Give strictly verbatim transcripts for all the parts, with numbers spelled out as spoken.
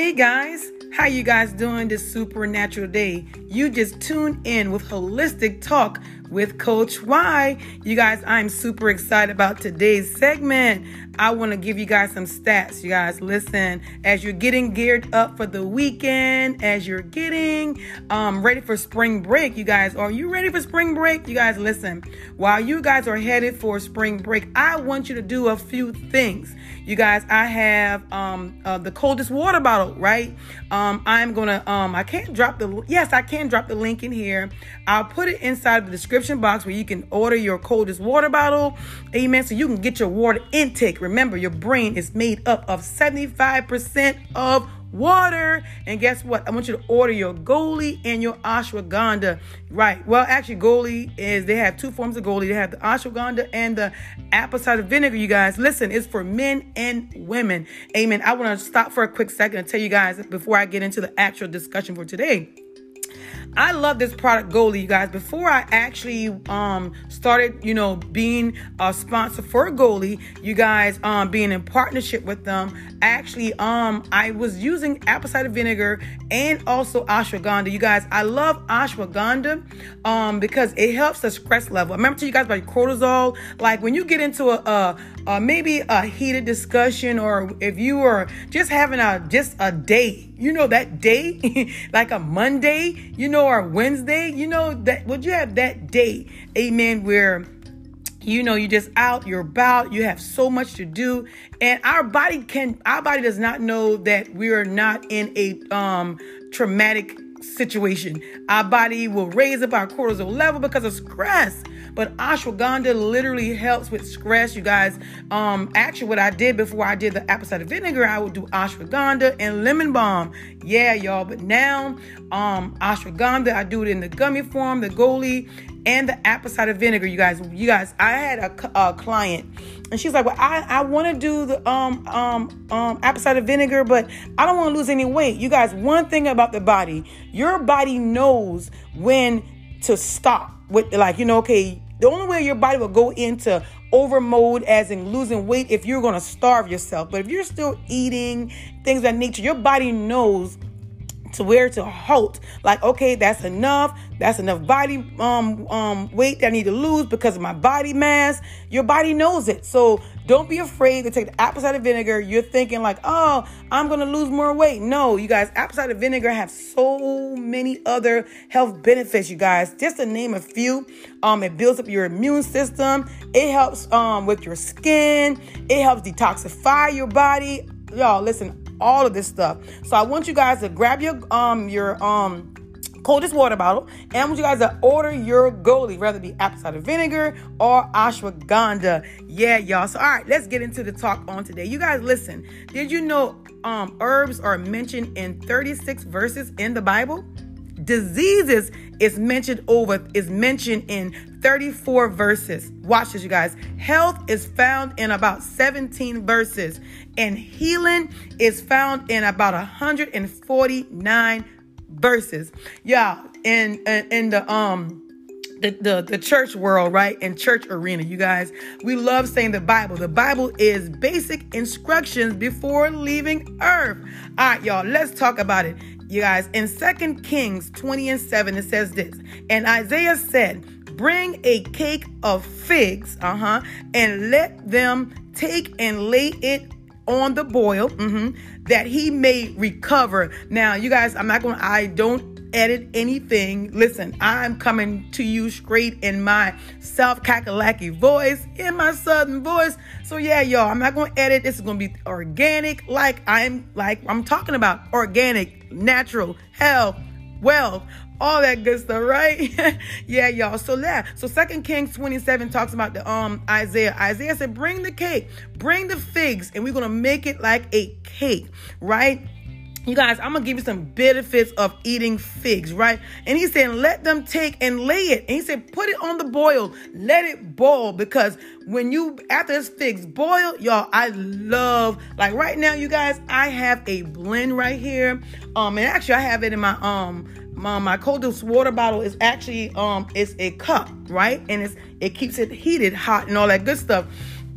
Hey guys, how you guys doing this supernatural day? You just tuned in with Holistic Talk with Coach Y. You guys, I'm super excited about today's segment. I want to give you guys some stats. You guys, listen, as you're getting geared up for the weekend, as you're getting um, ready for spring break, you guys, are you ready for spring break? You guys, listen, while you guys are headed for spring break, I want you to do a few things. You guys, I have um, uh, the coldest water bottle, right? Um, I'm going to, um, I can't drop the, yes, I can drop the link in here. I'll put it inside the description box where you can order your coldest water bottle. Amen. So you can get your water intake. Remember, your brain is made up of seventy-five percent of water. And guess what? I want you to order your Goli and your ashwagandha. Right. Well, actually, Goli is, they have two forms of Goli. They have the ashwagandha and the apple cider vinegar, you guys. Listen, it's for men and women. Amen. I want to stop for a quick second and tell you guys before I get into the actual discussion for today. I love this product Goli, you guys. Before I actually um, started, you know, being a sponsor for Goli, you guys, um, being in partnership with them, actually, um, I was using apple cider vinegar and also ashwagandha. You guys, I love ashwagandha um, because it helps the stress level. I remember to you guys about cortisol. Like when you get into a, a, a maybe a heated discussion, or if you are just having a just a day, you know, that day, like a Monday, you know, or Wednesday, you know, that would you have that day, amen, where you know, you're just out, you're about, you have so much to do. And our body can, our body does not know that we are not in a um, traumatic situation. Our body will raise up our cortisol level because of stress. But ashwagandha literally helps with stress, you guys. Um, actually, what I did before I did the apple cider vinegar, I would do ashwagandha and lemon balm. Yeah, y'all. But now, um, ashwagandha, I do it in the gummy form, the Goli, and the apple cider vinegar, you guys. You guys, I had a, a client, and she's like, "Well, I, I want to do the um um um apple cider vinegar, but I don't want to lose any weight." You guys, one thing about the body, your body knows when to stop. With like, you know, okay, the only way your body will go into over mode as in losing weight if you're going to starve yourself. But if you're still eating things of that nature, your body knows to where to halt. Like, okay, that's enough. That's enough body um, um, weight that I need to lose because of my body mass. Your body knows it. So don't be afraid to take the apple cider vinegar. You're thinking like, oh, I'm going to lose more weight. No, you guys, apple cider vinegar have so many other health benefits, you guys. Just to name a few, um, it builds up your immune system. It helps um, with your skin. It helps detoxify your body. Y'all, listen, all of this stuff. So I want you guys to grab your um your um coldest water bottle, and I want you guys to order your Goli, whether it be apple cider vinegar or ashwagandha. Yeah, y'all. So all right, let's get into the talk on today. You guys, listen. Did you know um herbs are mentioned in thirty-six verses in the Bible? Diseases is mentioned over is mentioned in thirty-four verses. Watch this, you guys. Health is found in about seventeen verses, and healing is found in about one hundred forty-nine verses. Yeah, in in, in the um the, the the church world, right? And church arena, you guys, we love saying the Bible. The Bible is basic instructions before leaving earth. All right, y'all, let's talk about it. You guys, in two Kings twenty and seven, it says this, and Isaiah said, bring a cake of figs, uh-huh, and let them take and lay it on the boil, mm-hmm, that he may recover. Now, you guys, I'm not going to, I don't edit anything. Listen, I'm coming to you straight in my South Kakalaki voice, in my Southern voice. So yeah, y'all, I'm not going to edit. This is going to be organic. Like I'm like, I'm talking about organic, natural, health, wealth, all that good stuff, right? Yeah, y'all. So yeah. So two Kings twenty-seven talks about the um Isaiah. Isaiah said, bring the cake, bring the figs, and we're going to make it like a cake, right? You guys, I'm going to give you some benefits of eating figs, right? And he said, let them take and lay it. And he said, put it on the boil. Let it boil, because when you, after this figs boil, y'all, I love, like right now, you guys, I have a blend right here. Um, and actually, I have it in my, um, my, my coldest water bottle is actually, um, it's a cup, right? And it's, it keeps it heated, hot, and all that good stuff.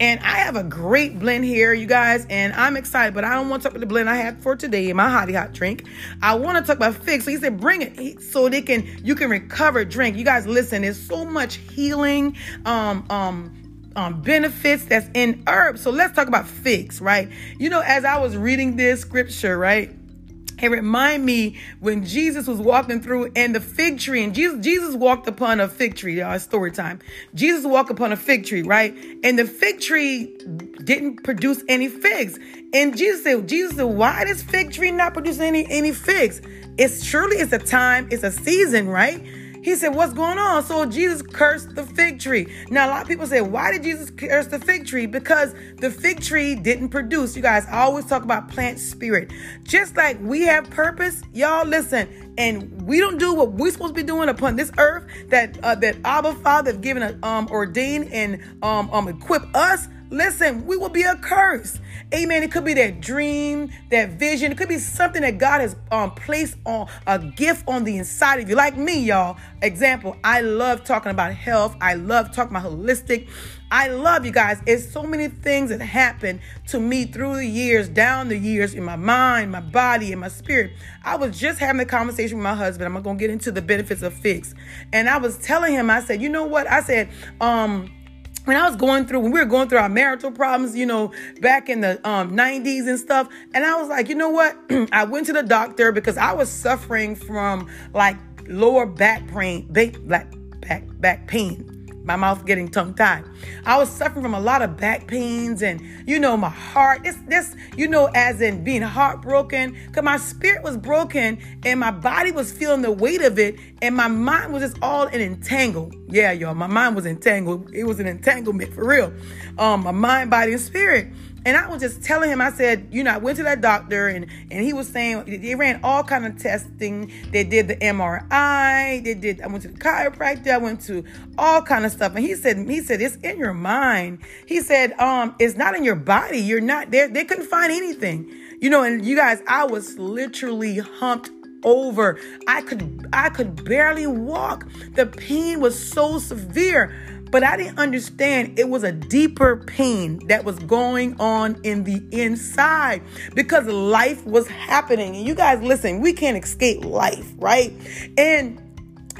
And I have a great blend here, you guys, and I'm excited, but I don't want to talk about the blend I had for today, my hottie hot drink. I want to talk about figs. So he said, bring it so they can, you can recover drink. You guys, listen, there's so much healing, um, um, um, benefits that's in herbs. So let's talk about figs, right? You know, as I was reading this scripture, right? It remind me when Jesus was walking through and the fig tree, and Jesus, Jesus walked upon a fig tree. Y'all, it's story time. Jesus walked upon a fig tree, right? And the fig tree didn't produce any figs. And Jesus said, Jesus said, why this fig tree not producing any, any figs? It's surely it's a time, it's a season, right? He said, what's going on? So Jesus cursed the fig tree. Now, a lot of people say, why did Jesus curse the fig tree? Because the fig tree didn't produce. You guys, I always talk about plant spirit. Just like we have purpose, y'all listen, and we don't do what we're supposed to be doing upon this earth that uh, that Abba Father has given, um, ordained and um, um, equipped us. Listen, we will be a curse. Amen. It could be that dream, that vision. It could be something that God has um, placed on a gift on the inside of you. Like me, y'all. Example, I love talking about health. I love talking about holistic. I love you guys. It's so many things that happened to me through the years, down the years, in my mind, my body, and my spirit. I was just having a conversation with my husband. I'm going to get into the benefits of figs. And I was telling him, I said, you know what? I said, um... when I was going through, when we were going through our marital problems, you know, back in the um, nineties and stuff. And I was like, you know what? I went to the doctor because I was suffering from like lower back pain, back, back, back pain. My mouth getting tongue-tied. I was suffering from a lot of back pains and, you know, my heart, this, this, you know, as in being heartbroken, because my spirit was broken and my body was feeling the weight of it. And my mind was just all in entangled. Yeah, y'all, my mind was entangled. It was an entanglement for real. Um, my mind, body, and spirit. And I was just telling him, I said, you know, I went to that doctor and, and he was saying, they ran all kind of testing. They did the M R I. They did, I went to the chiropractor. I went to all kind of stuff. And he said, he said, it's in your mind. He said, um, it's not in your body. You're not there. They couldn't find anything, you know, and you guys, I was literally humped over. I could, I could barely walk. The pain was so severe. But I didn't understand it was a deeper pain that was going on in the inside because life was happening. And you guys, listen, we can't escape life, right? And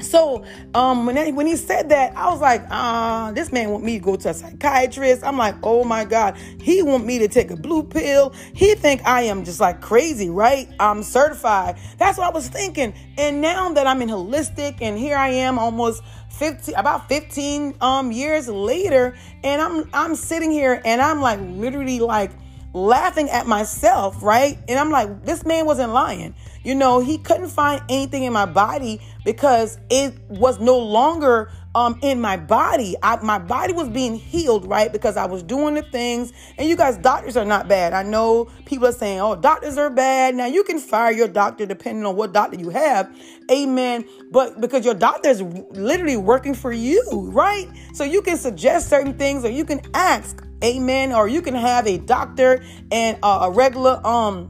so um, when, they, when he said that, I was like, uh, this man want me to go to a psychiatrist. I'm like, oh my God, he want me to take a blue pill. He think I am just like crazy, right? I'm certified. That's what I was thinking. And now that I'm in holistic and here I am almost fifteen, about fifteen um, years later, and I'm I'm sitting here and I'm like literally like laughing at myself, right? And I'm like, this man wasn't lying. You know, he couldn't find anything in my body because it was no longer um, in my body. I, my body was being healed, right? Because I was doing the things. And you guys, doctors are not bad. I know people are saying, oh, doctors are bad. Now, you can fire your doctor depending on what doctor you have. Amen. But because your doctor is literally working for you, right? So you can suggest certain things or you can ask. Amen. Or you can have a doctor and uh, a regular um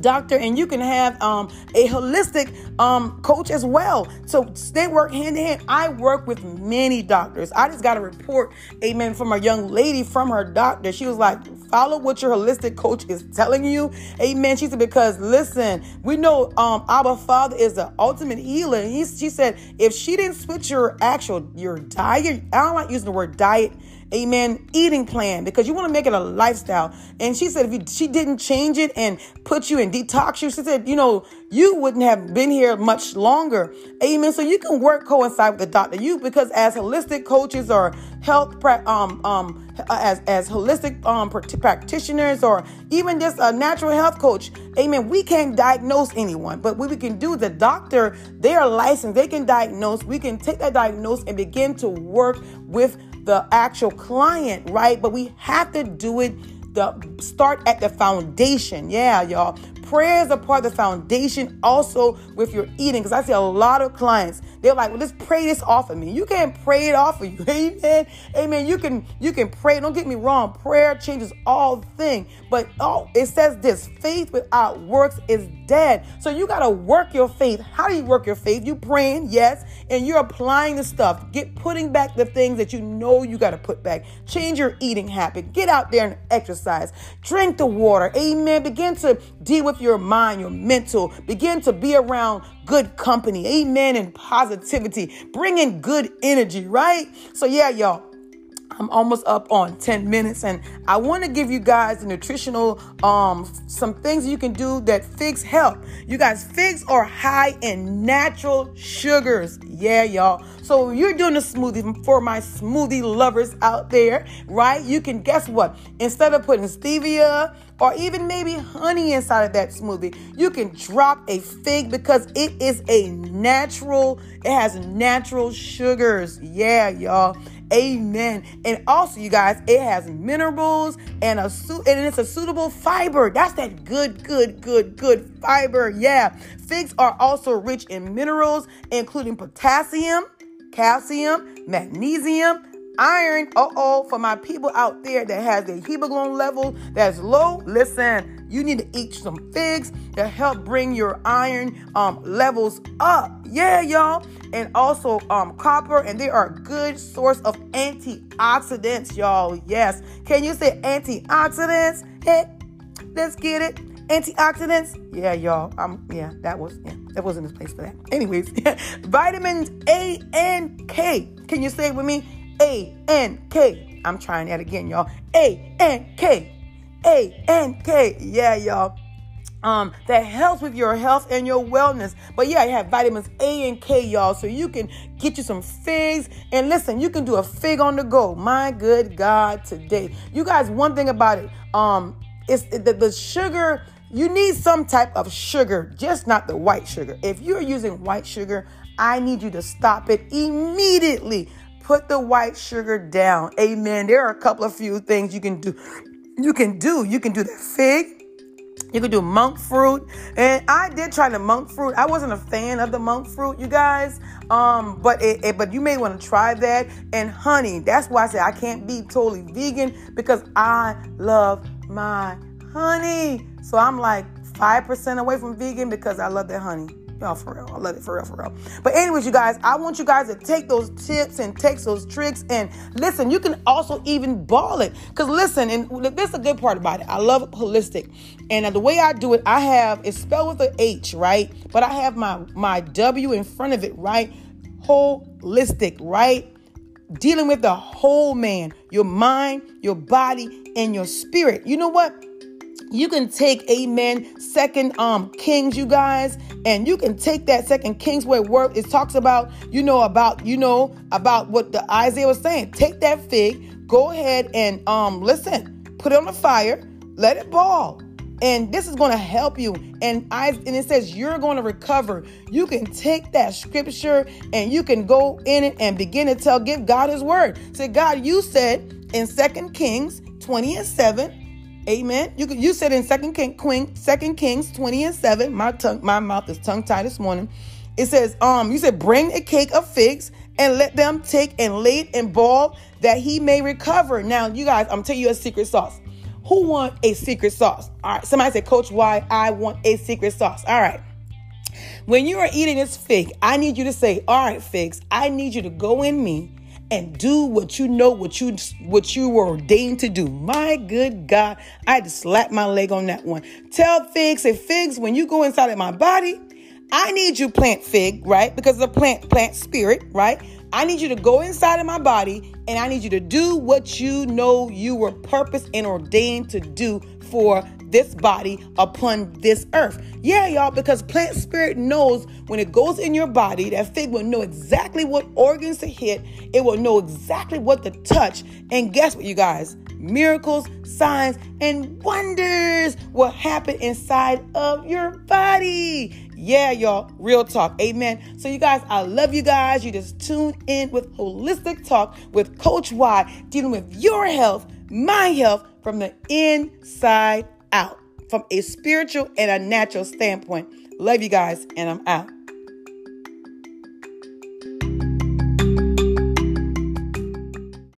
doctor, and you can have um, a holistic um, coach as well. So they work hand in hand. I work with many doctors. I just got a report, amen, from a young lady from her doctor. She was like, follow what your holistic coach is telling you. Amen. She said, because listen, we know um, Abba Father is the ultimate healer. He, she said, if she didn't switch your actual, your diet, I don't like using the word diet, amen, eating plan, because you want to make it a lifestyle. And she said, if you, she didn't change it and put you in detox, you, she said, you know, you wouldn't have been here much longer. Amen. So you can work coincide with the doctor. You, because as holistic coaches or health, um, um, as, as holistic, um, practitioners, or even just a natural health coach, amen, we can't diagnose anyone, but what we can do, the doctor, they are licensed. They can diagnose. We can take that diagnose and begin to work with the actual client, right? But we have to do it, the start at the foundation. Yeah, y'all. Prayers are part of the foundation also with your eating. Because I see a lot of clients, they're like, well, just pray this off of me. You can't pray it off of you. Amen. Amen. You can you can pray. Don't get me wrong. Prayer changes all things. But oh, it says this, faith without works is dead. So you got to work your faith. How do you work your faith? You praying, yes, and you're applying the stuff. Get putting back the things that you know you got to put back. Change your eating habit. Get out there and exercise. Drink the water. Amen. Begin to deal with your mind, your mental. Begin to be around good company. Amen. And positivity. Bring in good energy, right? So yeah, y'all. I'm almost up on ten minutes, and I want to give you guys the nutritional, um, some things you can do that figs help. You guys, figs are high in natural sugars. Yeah, y'all. So you're doing a smoothie for my smoothie lovers out there, right? You can, guess what? Instead of putting stevia or even maybe honey inside of that smoothie, you can drop a fig because it is a natural, it has natural sugars. Yeah, y'all. Amen. And also, you guys, it has minerals and a su- and it's a suitable fiber. That's that good, good, good, good fiber. Yeah. Figs are also rich in minerals, including potassium, calcium, magnesium, iron. Uh-oh, for my people out there that has their hemoglobin level that's low, listen, you need to eat some figs to help bring your iron um, levels up. Yeah, y'all. And also um, copper, and they are a good source of antioxidants, y'all. Yes. Can you say antioxidants? Hey, let's get it. Antioxidants. Yeah, y'all. Um, yeah, that was, yeah, that wasn't the place for that. Anyways, vitamins A and K. Can you say it with me? A and K. I'm trying that again, y'all. A and K. A and K. Yeah, y'all. Um, that helps with your health and your wellness. But yeah, you have vitamins A and K, y'all. So you can get you some figs. And listen, you can do a fig on the go. My good God, today. You guys, one thing about it, um, it's the, the sugar. You need some type of sugar, just not the white sugar. If you're using white sugar, I need you to stop it immediately. Put the white sugar down. Amen. There are a couple of few things you can do. You can do. You can do the fig. You can do monk fruit. And I did try the monk fruit. I wasn't a fan of the monk fruit, you guys. Um, but it, it, but you may want to try that. And honey. That's why I said I can't be totally vegan, because I love my honey. So I'm like five percent away from vegan because I love that honey. Y'all, for real. I love it, for real, for real. But anyways, you guys, I want you guys to take those tips and take those tricks. And listen, you can also even ball it. Because listen, and this is a good part about it. I love it holistic. And the way I do it, I have, it's spelled with an H, right? But I have my, my W in front of it, right? Holistic, right? Dealing with the whole man, your mind, your body, and your spirit. You know what? You can take, amen, second um, Kings, you guys, and you can take that second Kings where it, it talks about, you know, about, you know, about what the Isaiah was saying. Take that fig, go ahead and um, listen, put it on the fire, let it boil. And this is going to help you. And I, and it says you're going to recover. You can take that scripture and you can go in it and begin to tell, give God his word. Say, God, you said in Second Kings twenty and seven, amen. You you said in Second Kings twenty and seven, my tongue, my mouth is tongue tied this morning. It says, um, you said, bring a cake of figs and let them take and lay it in boil that he may recover. Now, you guys, I'm telling you a secret sauce. Who want a secret sauce? All right. Somebody said, Coach, why I want a secret sauce. All right. When you are eating this fig, I need you to say, all right, figs, I need you to go in me and do what you know, what you what you were ordained to do. My good God, I had to slap my leg on that one. Tell figs, say, figs, when you go inside of my body, I need you, plant fig, right? Because the plant, plant spirit, right? I need you to go inside of my body, and I need you to do what you know you were purposed and ordained to do for this body upon this earth. Yeah, y'all, because plant spirit knows when it goes in your body, that fig will know exactly what organs to hit. It will know exactly what to touch. And guess what, you guys? Miracles, signs, and wonders will happen inside of your body. Yeah, y'all. Real talk. Amen. So you guys, I love you guys. You just tune in with Holistic Talk with Coach Y, dealing with your health, my health, from the inside out. from a spiritual and a natural standpoint. Love you guys, and I'm out.